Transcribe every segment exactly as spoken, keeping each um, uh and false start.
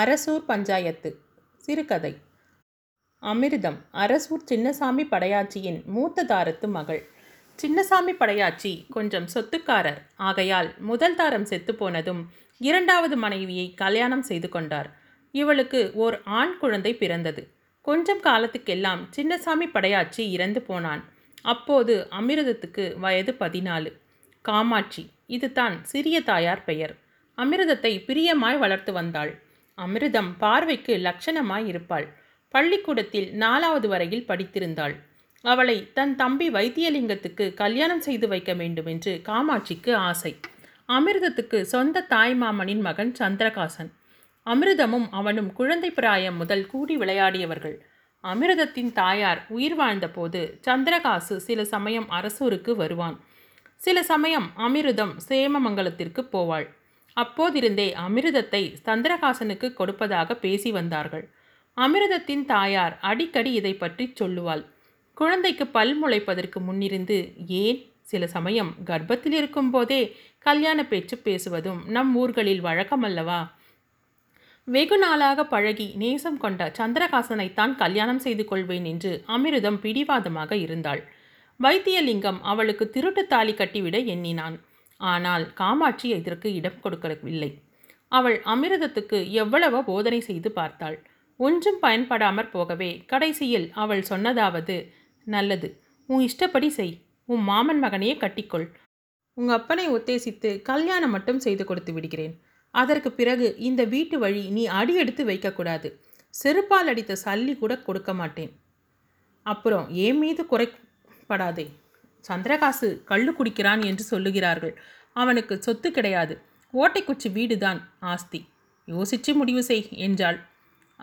அரசூர் பஞ்சாயத்து சிறுகதை. அமிர்தம். அரசூர் சின்னசாமி படையாச்சியின் மூத்த தாரத்து மகள். சின்னசாமி படையாச்சி கொஞ்சம் சொத்துக்காரர். ஆகையால் முதல் தாரம் செத்து போனதும் இரண்டாவது மனைவியை கல்யாணம் செய்து கொண்டார். இவளுக்கு ஓர் ஆண் குழந்தை பிறந்தது. கொஞ்சம் காலத்துக்கெல்லாம் சின்னசாமி படையாச்சி இறந்து போனான். அப்போது அமிர்தத்துக்கு வயது பதினாலு. காமாட்சி, இதுதான் சிறிய தாயார் பெயர். அமிர்தத்தை பிரியமாய் வளர்த்து வந்தாள். அமிர்தம் பார்வைக்கு லட்சணமாய் இருப்பாள். பள்ளிக்கூடத்தில் நாலாவது வரையில் படித்திருந்தாள். அவளை தன் தம்பி வைத்தியலிங்கத்துக்கு கல்யாணம் செய்து வைக்க வேண்டும் என்று காமாட்சிக்கு ஆசை. அமிர்தத்துக்கு சொந்த தாய்மாமனின் மகன் சந்திரகாசன். அமிர்தமும் அவனும் குழந்தை பிராயம் முதல் கூடி விளையாடியவர்கள். அமிர்தத்தின் தாயார் உயிர் வாழ்ந்தபோது சந்திரகாசு சில சமயம் அரசூருக்கு வருவான். சில சமயம் அமிர்தம் சேமமங்கலத்திற்கு போவாள். அப்போதிருந்தே அமிர்தத்தை சந்திரகாசனுக்கு கொடுப்பதாக பேசி வந்தார்கள். அமிர்தத்தின் தாயார் அடிக்கடி இதை பற்றி சொல்லுவாள். குழந்தைக்கு பல் முளைப்பதற்கு முன்னிருந்து, ஏன் சில சமயம் கர்ப்பத்தில் இருக்கும்போதே கல்யாண பேச்சு பேசுவதும் நம் ஊர்களில் வழக்கமல்லவா? வெகு நாளாக பழகி நேசம் கொண்ட சந்திரகாசனைத்தான் கல்யாணம் செய்து கொள்வேன் என்று அமிர்தம் பிடிவாதமாக இருந்தாள். வைத்தியலிங்கம் அவளுக்கு திருட்டு தாலி கட்டிவிட எண்ணினான். ஆனால் காமாட்சி இதற்கு இடம் கொடுக்கவில்லை. அவள் அமிர்தத்துக்கு எவ்வளவோ போதனை செய்து பார்த்தாள். ஒன்றும் பயன்படாமற் போகவே கடைசியில் அவள் சொன்னதாவது, நல்லது, உன் இஷ்டப்படி செய், உன் மாமன் மகனையே கட்டிக்கொள், உங்கள் அப்பனை உத்தேசித்து கல்யாணம் மட்டும் செய்து கொடுத்து விடுகிறேன். அதற்கு பிறகு இந்த வீட்டு வழி நீ அடியெடுத்து வைக்கக்கூடாது. செருப்பால் அடித்த சல்லி கூட கொடுக்க மாட்டேன். அப்புறம் ஏன் மீது குறைப்படாதே. சந்திரகாசு கள்ளு குடிக்கிறான் என்று சொல்லுகிறார்கள். அவனுக்கு சொத்து கிடையாது, ஓட்டைக்குச்சி வீடுதான் ஆஸ்தி. யோசிச்சு முடிவு செய் என்றாள்.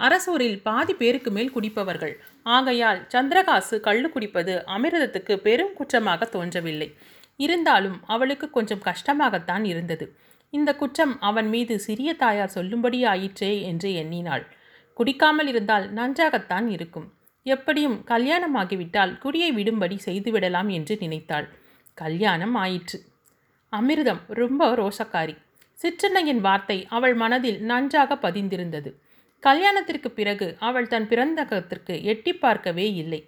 அரசூரில் பாதி பேருக்கு மேல் குடிப்பவர்கள். ஆகையால் சந்திரகாசு கள்ளு குடிப்பது அமிர்தத்துக்கு பெரும் குற்றமாக தோன்றவில்லை. இருந்தாலும் அவளுக்கு கொஞ்சம் கஷ்டமாகத்தான் இருந்தது. இந்த குற்றம் அவன் மீது சிறிய தாயார் சொல்லும்படி ஆயிற்றே என்று எண்ணினாள். குடிக்காமல் இருந்தால் நன்றாகத்தான் இருக்கும். எப்படியும் கல்யாணமாகிவிட்டால் குடியை விடும்படி செய்துவிடலாம் என்று நினைத்தாள். கல்யாணம் ஆயிற்று. அமிர்தம் ரொம்ப ரோஷக்காரி. சிற்றன்னையின் வார்த்தை அவள் மனதில் நன்றாக பதிந்திருந்தது. கல்யாணத்திற்கு பிறகு அவள் தன் பிறந்தகத்திற்கு எட்டி பார்க்கவே இல்லை.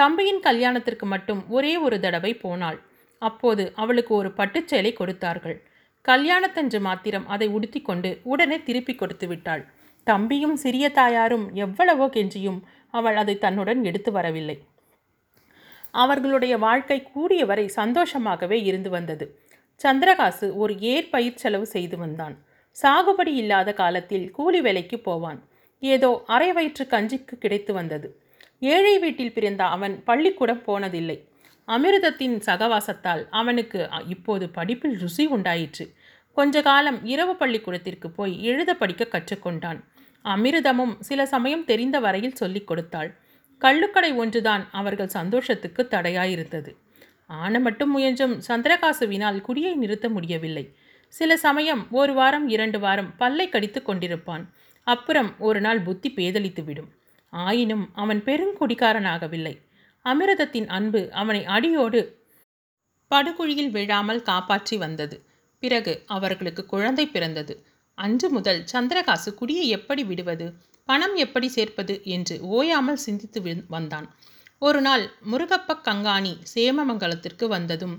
தம்பியின் கல்யாணத்திற்கு மட்டும் ஒரே ஒரு தடவை போனாள். அப்போது அவளுக்கு ஒரு பட்டுச்சேலை கொடுத்தார்கள். கல்யாணத்தன்று மாத்திரம் அதை உடுத்தி கொண்டு உடனே திருப்பி கொடுத்து விட்டாள். தம்பியும் சிறிய தாயாரும் எவ்வளவோ கெஞ்சியும் அவள் அதை தன்னுடன் எடுத்து வரவில்லை. அவர்களுடைய வாழ்க்கை கூடிய வரை சந்தோஷமாகவே இருந்து வந்தது. சந்திரகாசு ஒரு ஏற்பயிர் செலவு செய்து வந்தான். சாகுபடி இல்லாத காலத்தில் கூலி வேலைக்கு போவான். ஏதோ அரை வயிற்று கஞ்சிக்கு கிடைத்து வந்தது. ஏழை வீட்டில் பிறந்த அவன் பள்ளிக்கூடம் போனதில்லை. அமிர்தத்தின் சகவாசத்தால் அவனுக்கு இப்போது படிப்பில் ருசி உண்டாயிற்று. கொஞ்ச காலம் இரவு பள்ளிக்கூடத்திற்கு போய் எழுத படிக்க கற்றுக்கொண்டான். அமிர்தமும் சில சமயம் தெரிந்த வரையில் சொல்லிக் கொடுத்தாள். கள்ளுக்கடை ஒன்றுதான் அவர்கள் சந்தோஷத்துக்கு தடையாயிருந்தது. ஆன மட்டும் முயன்றும் சந்திரகாசுவினால் குடியை நிறுத்த முடியவில்லை. சில சமயம் ஒரு வாரம் இரண்டு வாரம் பல்லை கடித்து கொண்டிருப்பான். அப்புறம் ஒரு நாள் புத்தி பேதலித்து விடும். ஆயினும் அவன் பெருங்குடிக்காரனாகவில்லை. அமிர்தத்தின் அன்பு அவனை அடியோடு படுகுழியில் விழாமல் காப்பாற்றி வந்தது. பிறகு அவர்களுக்கு குழந்தை பிறந்தது. அன்று முதல் சந்திரகாசு குடியை எப்படி விடுவது, பணம் எப்படி சேர்ப்பது என்று ஓயாமல் சிந்தித்து வந்தான். ஒரு நாள் முருகப்ப கங்காணி சேமமங்கலத்திற்கு வந்ததும்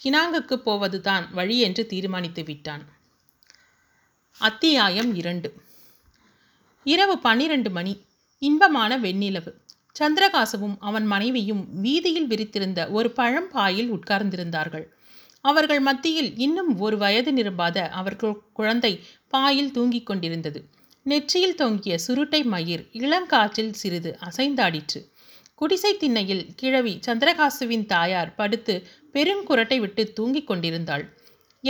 கினாங்குக்கு போவதுதான் வழி என்று தீர்மானித்து விட்டான். அத்தியாயம் இரண்டு. இரவு பன்னிரண்டு மணி. இன்பமான வெண்ணிலவு. சந்திரகாசுவும் அவன் மனைவியும் வீதியில் விரித்திருந்த ஒரு பழம் பாயில் உட்கார்ந்திருந்தார்கள். அவர்கள் மத்தியில் இன்னும் ஒரு வயது நிரம்பாத அவர்கள் குழந்தை பாயில் தூங்கிக் கொண்டிருந்தது. நெற்றியில் தொங்கிய சுருட்டை மயிர் இளங்காற்றில் சிறிது அசைந்தாடிற்று. குடிசை திண்ணையில் கிழவி சந்திரகாசுவின் தாயார் படுத்து பெருங்குரட்டை விட்டு தூங்கிக் கொண்டிருந்தாள்.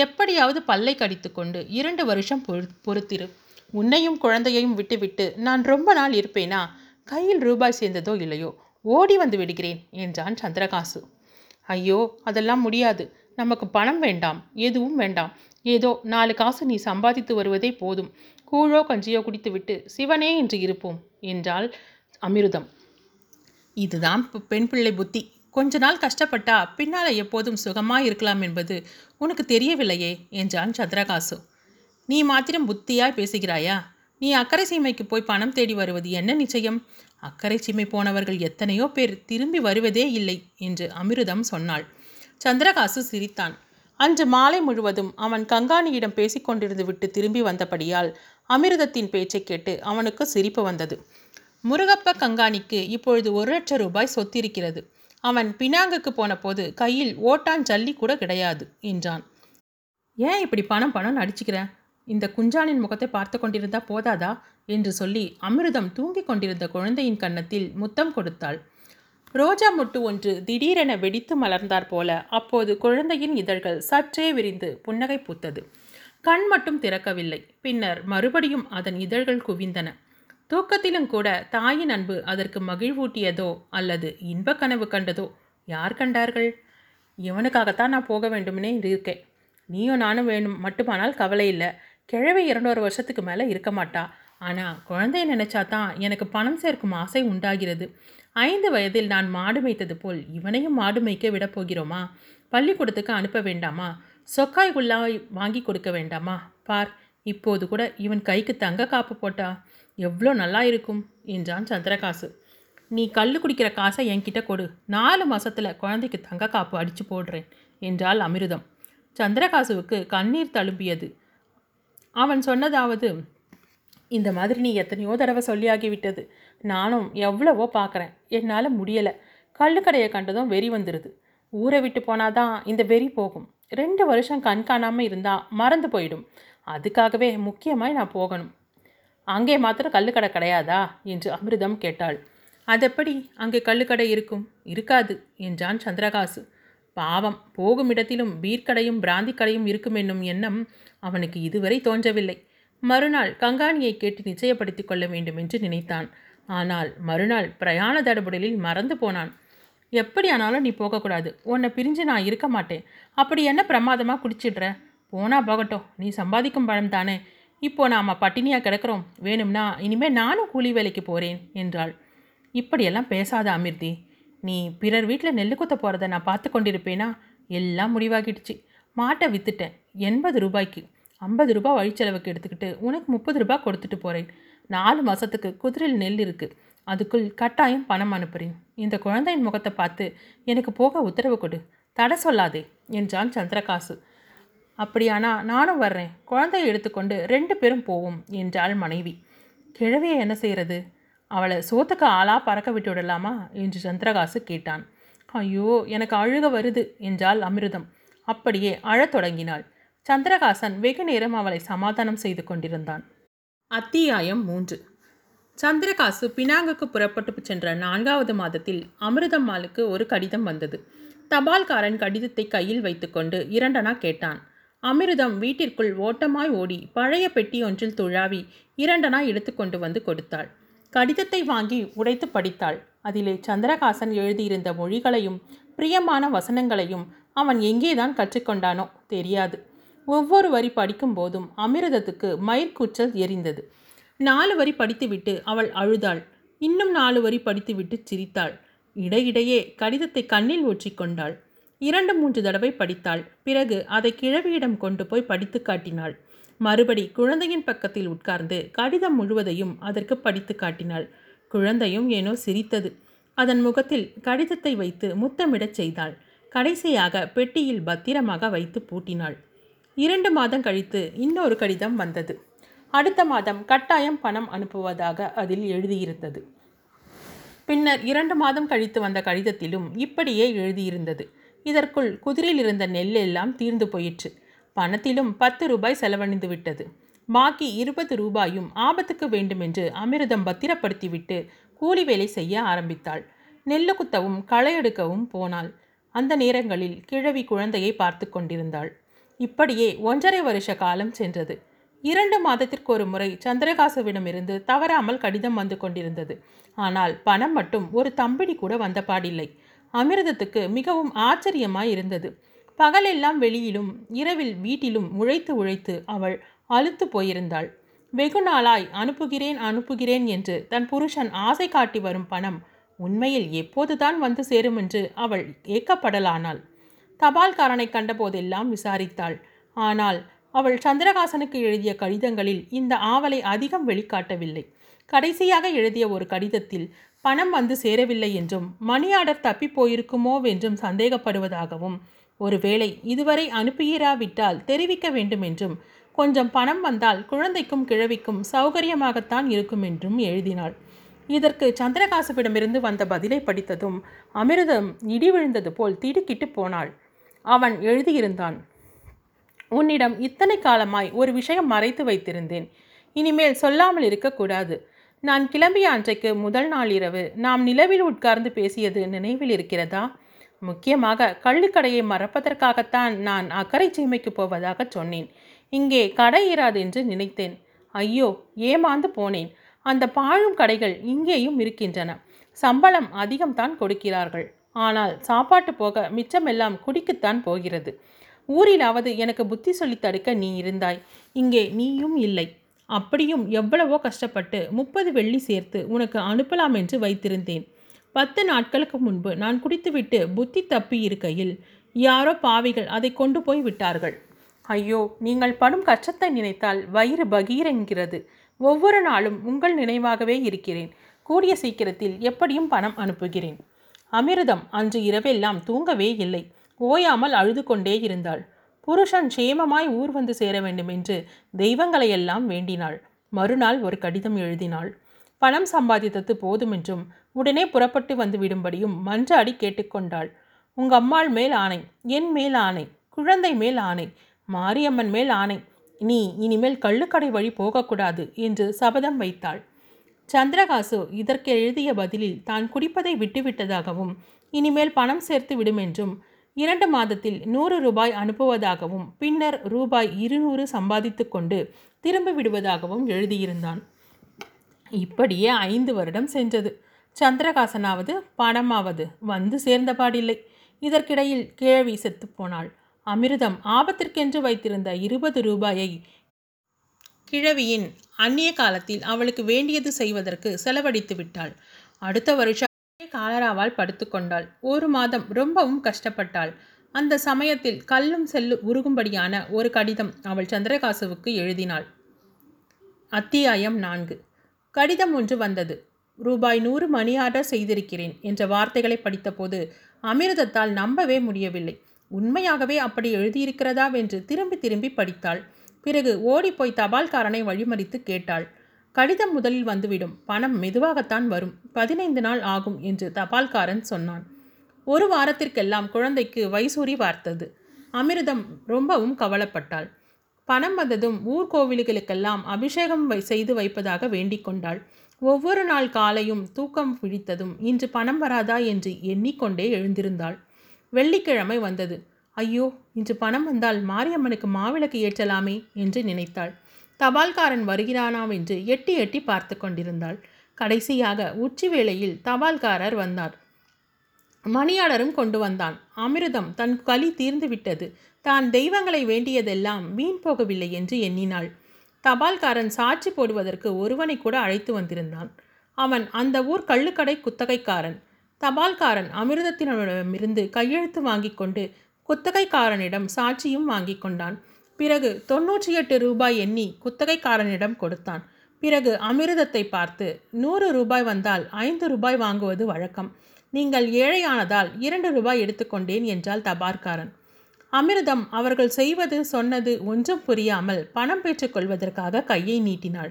எப்படியாவது பல்லை கடித்து கொண்டு இரண்டு வருஷம் பொறுத்திரு, உன்னையும் குழந்தையையும் விட்டுவிட்டு நான் ரொம்ப நாள் இருப்பேனா, கையில் ரூபாய் சேர்ந்ததோ இல்லையோ ஓடி வந்து விடுகிறேன் என்றான் சந்திரகாசு. ஐயோ, அதெல்லாம் முடியாது, நமக்கு பணம் வேண்டாம், எதுவும் வேண்டாம், ஏதோ நாலு காசு நீ சம்பாதித்து வருவதே போதும், கூழோ கஞ்சியோ குடித்துவிட்டு சிவனே என்று இருப்போம் என்றாள் அமிர்தம். இதுதான் பெண் பிள்ளை புத்தி. கொஞ்ச நாள் கஷ்டப்பட்டா பின்னால் எப்போதும் சுகமாக இருக்கலாம் என்பது உனக்கு தெரியவில்லையே என்றான் சந்திரகாசு. நீ மாத்திரம் புத்தியாய் பேசுகிறாயா? நீ அக்கறை சீமைக்கு போய் பணம் தேடி வருவது என்ன நிச்சயம்? அக்கறை சீமை போனவர்கள் எத்தனையோ பேர் திரும்பி வருவதே இல்லை என்று அமிர்தம் சொன்னாள். சந்திரகாசு சிரித்தான். அன்று மாலை முழுவதும் அவன் கங்காணியிடம் பேசிக்கொண்டிருந்து விட்டு திரும்பி வந்தபடியால் அமிர்தத்தின் பேச்சை கேட்டு அவனுக்கு சிரிப்பு வந்தது. முருகப்ப கங்காணிக்கு இப்பொழுது ஒரு லட்சம் ரூபாய் சொத்திருக்கிறது. அவன் பினாங்குக்கு போன போது கையில் ஓட்டான் ஜல்லி கூட கிடையாது என்றான். ஏன் இப்படி பணம் பணம் நடிச்சுக்கிறேன்? இந்த குஞ்சானின் முகத்தை பார்த்து கொண்டிருந்தா போதாதா என்று சொல்லி அமிர்தம் தூங்கி கொண்டிருந்த குழந்தையின் கன்னத்தில் முத்தம் கொடுத்தாள். ரோஜா முட்டு ஒன்று திடீரென வெடித்து மலர்ந்தாற் போல அப்போது குழந்தையின் இதழ்கள் சற்றே விரிந்து புன்னகை பூத்தது. கண் மட்டும் திறக்கவில்லை. பின்னர் மறுபடியும் அதன் இதழ்கள் குவிந்தன. தூக்கத்திலும் கூட தாயின் அன்பு அதற்கு மகிழ்வூட்டியதோ அல்லது இன்ப கனவு கண்டதோ யார் கண்டார்கள்? இவனுக்காகத்தான் நான் போக வேண்டும்னே இருக்கேன். நீயும் நானும் வேணும் மட்டுமானால் கவலை இல்லை. கிழவி இரண்டொரு வருஷத்துக்கு மேலே இருக்க மாட்டா. ஆனால் குழந்தைய நினைச்சா தான் எனக்கு பணம் சேர்க்கும் ஆசை உண்டாகிறது. ஐந்து வயதில் நான் மாடு மேய்த்தது போல் இவனையும் மாடு மேய்க்க விட போகிறோமா? பள்ளிக்கூடத்துக்கு அனுப்ப வேண்டாமா? சொக்காய் குள்ளாய் வாங்கி கொடுக்க வேண்டாமா? பார், இப்போது கூட இவன் கைக்கு தங்க காப்பு போட்டா எவ்வளோ நல்லா இருக்கும் என்றான் சந்திரகாசு. நீ கல் குடிக்கிற காசை என்கிட்ட கொடு, நாலு மாதத்தில் குழந்தைக்கு தங்க காப்பு அடித்து போடுறேன் என்றாள் அமிர்தம். சந்திரகாசுவுக்கு கண்ணீர் தழும்பியது. அவன் சொன்னதாவது, இந்த மாதிரி நீ எத்தனையோ தடவை சொல்லியாகிவிட்டது. நானும் எவ்வளவோ பார்க்குறேன், என்னால் முடியலை. கல்லுக்கடையை கண்டதும் வெறி வந்துடுது. ஊரை விட்டு போனாதான் இந்த வெறி போகும். ரெண்டு வருஷம் கண்காணாமல் இருந்தால் மறந்து போயிடும். அதுக்காகவே முக்கியமாக நான் போகணும். அங்கே மாத்திரம் கல்லுக்கடை கிடையாதா என்று அமிர்தம் கேட்டாள். அதெப்படி அங்கே கல்லுக்கடை இருக்கும்? இருக்காது என்றான் சந்திரகாசு. பாவம், போகும் இடத்திலும் பீர்க்கடையும் பிராந்தி கடையும் இருக்கும் என்னும் எண்ணம் அவனுக்கு இதுவரை தோன்றவில்லை. மறுநாள் கங்காணியை கேட்டு நிச்சயப்படுத்தி கொள்ள வேண்டும் என்று நினைத்தான். ஆனால் மறுநாள் பிரயாண தடபுடலில் மறந்து போனான். எப்படியானாலும் நீ போகக்கூடாது. உன்னை பிரிஞ்சு நான் இருக்க மாட்டேன். அப்படி என்ன பிரமாதமாக குடிச்சிடுற? போனா போகட்டும், நீ சம்பாதிக்கும் பணம் தானே. இப்போ நாம் பட்டினியாக கிடக்கிறோம். வேணும்னா இனிமேல் நானும் கூலி வேலைக்கு போகிறேன் என்றாள். இப்படியெல்லாம் பேசாத அமிர்தி. நீ பிறர் வீட்டில் நெல் குத்த போகிறத நான் பார்த்து கொண்டிருப்பேனா? எல்லாம் முடிவாகிடுச்சு. மாட்டை விற்றுட்டேன். எண்பது ரூபாய்க்கு ஐம்பது ரூபாய் வழிச்செலவுக்கு எடுத்துக்கிட்டு உனக்கு முப்பது ரூபாய் கொடுத்துட்டு போகிறேன். நாலு மாதத்துக்கு குதிரையில் நெல் இருக்குது. அதுக்குள் கட்டாயம் பணம் அனுப்புகிறேன். இந்த குழந்தையின் முகத்தை பார்த்து எனக்கு போக உத்தரவு கொடு. தடை சொல்லாதே என்றான் சந்திரகாசு. அப்படியானா நானும் வர்றேன். குழந்தையை எடுத்துக்கொண்டு ரெண்டு பேரும் போவோம் என்றாள் மனைவி. கிழவியை என்ன செய்கிறது? அவளை சோத்துக்கு ஆளாக பறக்க விட்டு விடலாமா என்று சந்திரகாசு கேட்டான். ஐயோ, எனக்கு அழுக வருது என்றாள் அமிர்தம். அப்படியே அழத் தொடங்கினாள். சந்திரகாசன் வெகு நேரம் அவளை சமாதானம் செய்து கொண்டிருந்தான். அத்தியாயம் மூன்று. சந்திரகாசு பினாங்குக்கு புறப்பட்டு சென்ற நான்காவது மாதத்தில் அமிர்தம்மாளுக்கு ஒரு கடிதம் வந்தது. தபால்காரன் கடிதத்தை கையில் வைத்துக்கொண்டு இரண்டனா கேட்டான். அமிர்தம் வீட்டிற்குள் ஓட்டமாய் ஓடி பழைய பெட்டி ஒன்றில் துழாவி இரண்டனா எடுத்து கொண்டு வந்து கொடுத்தாள். கடிதத்தை வாங்கி உடைத்து படித்தாள். அதிலே சந்திரகாசன் எழுதியிருந்த மொழிகளையும் பிரியமான வசனங்களையும் அவன் எங்கேதான் கற்றுக்கொண்டானோ தெரியாது. ஒவ்வொரு வரி படிக்கும் போதும் அமிர்தத்துக்கு மயிர்கூச்சல் எரிந்தது. நாலு வரி படித்துவிட்டு அவள் அழுதாள். இன்னும் நாலு வரி படித்துவிட்டு சிரித்தாள். இடையிடையே கடிதத்தை கண்ணில் ஊற்றிக்கொண்டாள். இரண்டு மூன்று தடவை படித்தாள். பிறகு அதை கிழவியிடம் கொண்டு போய் படித்து காட்டினாள். மறுபடி குழந்தையின் பக்கத்தில் உட்கார்ந்து கடிதம் முழுவதையும் அதற்கு படித்து காட்டினாள். குழந்தையும் ஏனோ சிரித்தது. அதன் முகத்தில் கடிதத்தை வைத்து முத்தமிடச் செய்தாள். கடைசியாக பெட்டியில் பத்திரமாக வைத்து பூட்டினாள். இரண்டு மாதம் கழித்து இன்னொரு கடிதம் வந்தது. அடுத்த மாதம் கட்டாயம் பணம் அனுப்புவதாக அதில் எழுதியிருந்தது. பின்னர் இரண்டு மாதம் கழித்து வந்த கடிதத்திலும் இப்படியே எழுதியிருந்தது. இதற்குள் குதிரையில் இருந்த நெல் எல்லாம் தீர்ந்து போயிற்று. பணத்திலும் பத்து ரூபாய் செலவழிந்து விட்டது. பாக்கி இருபது ரூபாயும் ஆபத்துக்கு வேண்டுமென்று அமிர்தம் பத்திரப்படுத்திவிட்டு கூலி வேலை செய்ய ஆரம்பித்தாள். நெல்லு குத்தவும் களை எடுக்கவும் போனாள். அந்த நேரங்களில் கிழவி குழந்தையை பார்த்து கொண்டிருந்தாள். இப்படியே ஒன்றரை வருஷ காலம் சென்றது. இரண்டு மாதத்திற்கு ஒரு முறை சந்திரகாசுவிடமிருந்து தவறாமல் கடிதம் வந்து கொண்டிருந்தது. ஆனால் பணம் மட்டும் ஒரு தம்பிடி கூட வந்த பாடில்லை. அமிர்தத்துக்கு மிகவும் ஆச்சரியமாய் இருந்தது. பகலெல்லாம் வெளியிலும் இரவில் வீட்டிலும் உழைத்து உழைத்து அவள் அலுத்து போயிருந்தாள். வெகு நாளாய் அனுப்புகிறேன் அனுப்புகிறேன் என்று தன் புருஷன் ஆசை காட்டி வரும் பணம் உண்மையில் எப்போதுதான் வந்து சேரும் என்று அவள் ஏக்கப்படலானாள். தபால்காரனை கண்டபோதெல்லாம் விசாரித்தாள். ஆனால் அவள் சந்திரகாசனுக்கு எழுதிய கடிதங்களில் இந்த ஆவலை அதிகம் வெளிக்காட்டவில்லை. கடைசியாக எழுதிய ஒரு கடிதத்தில் பணம் வந்து சேரவில்லை என்றும் மணி ஆர்டர் தப்பி போயிருக்குமோ என்றும் சந்தேகப்படுவதாகவும், ஒருவேளை இதுவரை அனுப்பியிராவிட்டால் தெரிவிக்க வேண்டும் என்றும், கொஞ்சம் பணம் வந்தால் குழந்தைக்கும் கிழவிக்கும் சௌகரியமாகத்தான் இருக்கும் என்றும் எழுதினாள். இதற்கு சந்திரகாசுவிடமிருந்து வந்த பதிலை படித்ததும் அமிர்தம் இடி விழுந்தது போல் திடுக்கிட்டு போனாள். அவன் எழுதியிருந்தான், உன்னிடம் இத்தனை காலமாய் ஒரு விஷயம் மறைத்து வைத்திருந்தேன். இனிமேல் சொல்லாமல் இருக்கக்கூடாது. நான் கிளம்பிய அன்றைக்கு முதல் நாளிரவு நாம் நிலவில் உட்கார்ந்து பேசியது நினைவில் இருக்கிறதா? முக்கியமாக கள்ளுக்கடையை மறப்பதற்காகத்தான் நான் அக்கறை சீமைக்கு போவதாக சொன்னேன். இங்கே கடை இராது என்று நினைத்தேன். ஐயோ, ஏமாந்து போனேன். அந்த பாழும் கடைகள் இங்கேயும் இருக்கின்றன. சம்பளம் அதிகம்தான் கொடுக்கிறார்கள். ஆனால் சாப்பாட்டு போக மிச்சமெல்லாம் குடிக்குத்தான் போகிறது. ஊரிலாவது எனக்கு புத்தி சொல்லி தடுக்க நீ இருந்தாய். இங்கே நீயும் இல்லை. அப்படியும் எவ்வளவோ கஷ்டப்பட்டு முப்பது வெள்ளி சேர்த்து உனக்கு அனுப்பலாம் என்று வைத்திருந்தேன். பத்து நாட்களுக்கு முன்பு நான் குடித்துவிட்டு புத்தி தப்பி இருக்கையில் யாரோ பாவிகள் அதை கொண்டு போய் விட்டார்கள். ஐயோ, நீங்கள் படும் கஷ்டத்தை நினைத்தால் வயிறு பகீரென்கிறது. ஒவ்வொரு நாளும் உங்கள் நினைவாகவே இருக்கிறேன். கூடிய சீக்கிரத்தில் எப்படியும் பணம் அனுப்புகிறேன். அமிர்தம் அன்று இரவெல்லாம் தூங்கவே இல்லை. ஓயாமல் அழுது கொண்டே இருந்தாள். புருஷன் சேமமாய் ஊர் வந்து சேர வேண்டும் என்று தெய்வங்களையெல்லாம் வேண்டினாள். மறுநாள் ஒரு கடிதம் எழுதினாள். பணம் சம்பாதித்தது போதுமென்றும் உடனே புறப்பட்டு வந்து விடும்படியும் மன்றாடி கேட்டுக்கொண்டாள். உங்க அம்மாள் மேல் ஆணை, என் மேல் ஆணை, குழந்தை மேல் ஆணை, மாரியம்மன் மேல் ஆணை. நீ இனிமேல் கள்ளுக்கடை வழி போகக்கூடாது என்று சபதம் வைத்தாள். சந்திரகாசு இதற்கு எழுதிய பதிலில் தான் குடிப்பதை விட்டுவிட்டதாகவும் இனிமேல் பணம் சேர்த்து விடுமென்றும் இரண்டு மாதத்தில் நூறு ரூபாய் அனுப்புவதாகவும் பின்னர் ரூபாய் இருநூறு சம்பாதித்து கொண்டு திரும்பி விடுவதாகவும் எழுதியிருந்தான். இப்படியே ஐந்து வருடம் சென்றது. சந்திரகாசனாவது பணமாவது வந்து சேர்ந்தபாடில்லை. இதற்கிடையில் கிழவி செத்துப்போனாள். அமிர்தம் ஆபத்திற்கென்று வைத்திருந்த இருபது ரூபாயை கிழவியின் அந்நிய காலத்தில் அவளுக்கு வேண்டியது செய்வதற்கு செலவழித்து விட்டாள். அடுத்த வருஷம் காலராவால் படுத்துக்கொண்டாள். ஒரு மாதம் ரொம்பவும் கஷ்டப்பட்டாள். அந்த சமயத்தில் கல்லும் செல்லும் உருகும்படியான ஒரு கடிதம் அவள் சந்திரகாசுவுக்கு எழுதினாள். அத்தியாயம் நான்கு. கடிதம் ஒன்று வந்தது. ரூபாய் நூறு மணி ஆர்டர் செய்திருக்கிறேன் என்ற வார்த்தைகளை படித்தபோது அமிர்தத்தால் நம்பவே முடியவில்லை. உண்மையாகவே அப்படி எழுதியிருக்கிறதா என்று திரும்பி திரும்பி படித்தாள். பிறகு ஓடிப்போய் தபால்காரனை வழிமறித்து கேட்டாள். கடிதம் முதலில் வந்துவிடும், பணம் மெதுவாகத்தான் வரும், பதினைந்து நாள் ஆகும் என்று தபால்காரன் சொன்னான். ஒரு வாரத்திற்கெல்லாம் குழந்தைக்கு வைசூரி வார்த்தது. அமிர்தம் ரொம்பவும் கவலைப்பட்டாள். பணம் வந்ததும் ஊர் கோவில்களுக்கெல்லாம் அபிஷேகம் செய்து வைப்பதாக வேண்டிக் கொண்டாள். ஒவ்வொரு நாள் காலையும் தூக்கம் விழித்ததும் இன்று பணம் வராதா என்று எண்ணிக்கொண்டே எழுந்திருந்தாள். வெள்ளிக்கிழமை வந்தது. ஐயோ, இன்று பணம் வந்தால் மாரியம்மனுக்கு மாவிளக்கு ஏற்றலாமே என்று நினைத்தாள். தபால்காரன் வருகிறானாம் என்று எட்டி எட்டி பார்த்து கொண்டிருந்தாள். கடைசியாக உச்சி வேளையில் தபால்காரர் வந்தார். மணியாளரும் கொண்டு வந்தான். அமிர்தம் தன் களி தீர்ந்து விட்டது, தான் தெய்வங்களை வேண்டியதெல்லாம் வீண் போகவில்லை என்று எண்ணினாள். தபால்காரன் சாட்சி போடுவதற்கு ஒருவனை கூட அழைத்து வந்திருந்தான். அவன் அந்த ஊர் கள்ளுக்கடை குத்தகைக்காரன். தபால்காரன் அமிர்தத்தினிடமிருந்து கையெழுத்து வாங்கி கொண்டு குத்தகைக்காரனிடம் சாட்சியும் வாங்கி கொண்டான். பிறகு தொன்னூற்றி எட்டு ரூபாய் எண்ணி குத்தகைக்காரனிடம் கொடுத்தான். பிறகு அமிர்தத்தை பார்த்து, நூறு ரூபாய் வந்தால் ஐந்து ரூபாய் வாங்குவது வழக்கம். நீங்கள் ஏழையானதால் இரண்டு ரூபாய் எடுத்துக்கொண்டேன் என்றால் தபால்காரன். அமிர்தம் அவர்கள் செய்வது சொன்னது ஒன்றும் புரியாமல் பணம் பெற்றுக்கொள்வதற்காக கையை நீட்டினாள்.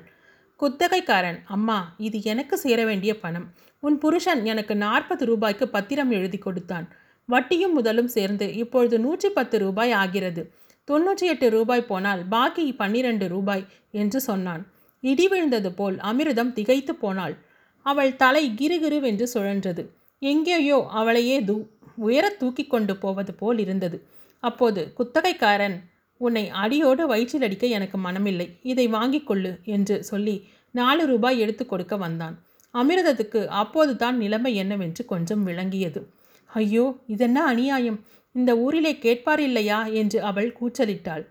குத்தகைக்காரன், அம்மா, இது எனக்கு சேர வேண்டிய பணம். உன் புருஷன் எனக்கு நாற்பது ரூபாய்க்கு பத்திரம் எழுதி கொடுத்தான். வட்டியும் முதலும் சேர்ந்து இப்பொழுது நூற்றி பத்து ரூபாய் ஆகிறது. தொன்னூற்றி எட்டு ரூபாய் போனால் பாக்கி பன்னிரண்டு ரூபாய் என்று சொன்னான். இடி விழுந்தது போல் அமிர்தம் திகைத்து போனாள். அவள் தலை கிருகிருவென்று சுழன்றது. எங்கேயோ அவளையே தூ உயர தூக்கி கொண்டு போவது போல் இருந்தது. அப்போது குத்தகைக்காரன், உன்னை அடியோடு வயிற்றில் அடிக்க எனக்கு மனமில்லை, இதை வாங்கிக் கொள்ளு என்று சொல்லி நாலு ரூபாய் எடுத்து கொடுக்க வந்தான். அமிர்தத்துக்கு அப்போது தான் நிலைமை என்னவென்று கொஞ்சம் விளங்கியது. ஐயோ, இதென்ன அநியாயம், இந்த ஊரிலே கேட்பார் இல்லையா என்று அவள் கூச்சலிட்டாள்.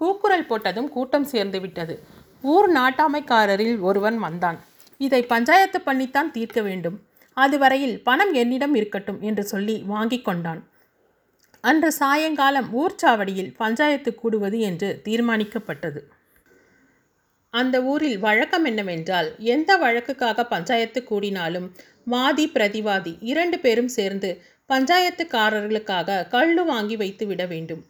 கூக்குரல் போட்டதும் கூட்டம் சேர்ந்து விட்டது. ஊர் நாட்டாமைக்காரரில் ஒருவன் வந்தான். இதை பஞ்சாயத்து பண்ணித்தான் தீர்க்க வேண்டும். அதுவரையில் பணம் என்னிடம் இருக்கட்டும் என்று சொல்லி வாங்கி கொண்டான். அன்று சாயங்காலம் ஊர்ச்சாவடியில் பஞ்சாயத்து கூடுவது என்று தீர்மானிக்கப்பட்டது. அந்த ஊரில் வழக்கம் என்னவென்றால், எந்த வழக்குக்காக பஞ்சாயத்து கூடினாலும் வாதி பிரதிவாதி இரண்டு பேரும் சேர்ந்து பஞ்சாயத்துக்காரர்களுக்காக கள்ளு வாங்கி வைத்து விட வேண்டும்.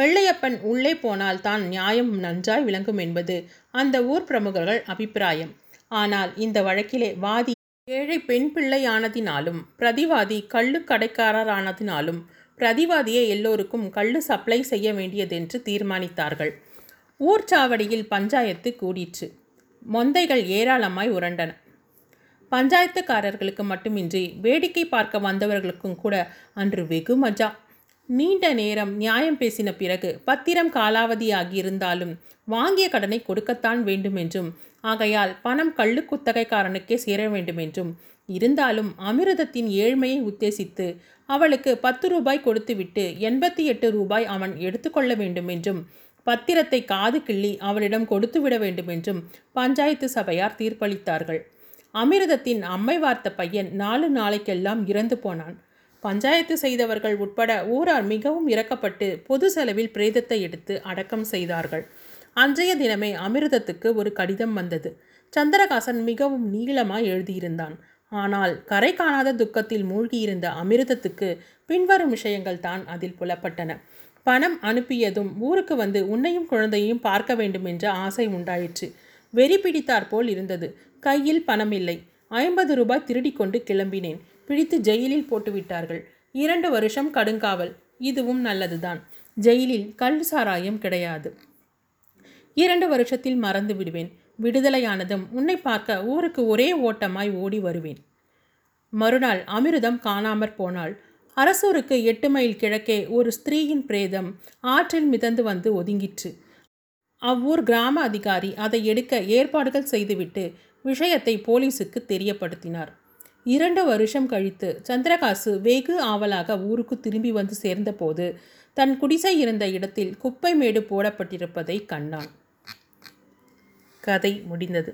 வெள்ளையப்பன் உள்ளே போனால் தான் நியாயம் நன்றாய் விளங்கும் என்பது அந்த ஊர் பிரமுகர்கள் அபிப்பிராயம். ஆனால் இந்த வழக்கிலே வாதி ஏழை பெண் பிள்ளையானதினாலும் பிரதிவாதி கள்ளு கடைக்காரரானதினாலும் பிரதிவாதியை எல்லோருக்கும் கள்ளு சப்ளை செய்ய வேண்டியதென்று தீர்மானித்தார்கள். ஊர்ச்சாவடியில் பஞ்சாயத்து கூடிற்று. மொந்தைகள் ஏராளமாய் உரண்டன. பஞ்சாயத்துக்காரர்களுக்கு மட்டுமின்றி வேடிக்கை பார்க்க வந்தவர்களுக்கும் கூட அன்று வெகு மஜா. நீண்ட நேரம் நியாயம் பேசின பிறகு பத்திரம் காலாவதியாகியிருந்தாலும் வாங்கிய கடனை கொடுக்கத்தான் வேண்டுமென்றும், ஆகையால் பணம் கள்ளு குத்தகைக்காரனுக்கே சேர வேண்டுமென்றும், இருந்தாலும் அமிர்தத்தின் ஏழ்மையை உத்தேசித்து அவளுக்கு பத்து ரூபாய் கொடுத்துவிட்டு எண்பத்தி எட்டு ரூபாய் அவன் எடுத்துக்கொள்ள வேண்டுமென்றும், பத்திரத்தை காது கிள்ளி அவளிடம் கொடுத்துவிட வேண்டுமென்றும் பஞ்சாயத்து சபையார் தீர்ப்பளித்தார்கள். அமிர்தத்தின் அம்மை வார்த்த பையன் நாலு நாளைக்கெல்லாம் இறந்து போனான். பஞ்சாயத்து செய்தவர்கள் உட்பட ஊரார் மிகவும் இரக்கப்பட்டு பொது செலவில் பிரேதத்தை எடுத்து அடக்கம் செய்தார்கள். அன்றைய தினமே அமிர்தத்துக்கு ஒரு கடிதம் வந்தது. சந்திரகாசன் மிகவும் நீளமாய் எழுதியிருந்தான். ஆனால் கரை காணாத துக்கத்தில் மூழ்கியிருந்த அமிர்தத்துக்கு பின்வரும் விஷயங்கள் தான் அதில் புலப்பட்டன. பணம் அனுப்பியதும் ஊருக்கு வந்து உன்னையும் குழந்தையையும் பார்க்க வேண்டும் என்ற ஆசை உண்டாயிற்று. வெறி பிடித்தாற்போல் இருந்தது. கையில் பணம் இல்லை. ஐம்பது ரூபாய் திருடி கொண்டு கிளம்பினேன். பிடித்து ஜெயிலில் போட்டுவிட்டார்கள். இரண்டு வருஷம் கடுங்காவல். இதுவும் நல்லதுதான். ஜெயிலில் கல் சாராயம் கிடையாது. இரண்டு வருஷத்தில் மறந்து விடுவேன். விடுதலையானதும் உன்னை பார்க்க ஊருக்கு ஒரே ஓட்டமாய் ஓடி வருவேன். மறுநாள் அமிர்தம் காணாமற் போனாள். அரசூருக்கு எட்டு மைல் கிழக்கே ஒரு ஸ்திரீயின் பிரேதம் ஆற்றில் மிதந்து வந்து ஒதுங்கிற்று. அவ்வூர் கிராம அதிகாரி அதை எடுக்க ஏற்பாடுகள் செய்துவிட்டு விஷயத்தை போலீஸுக்கு தெரியப்படுத்தினார். இரண்டு வருஷம் கழித்து சந்திரகாசு வெகு ஆவலாக ஊருக்கு திரும்பி வந்து சேர்ந்தபோது தன் குடிசை இருந்த இடத்தில் குப்பை மேடு போடப்பட்டிருப்பதை கண்டான். கதை முடிந்தது.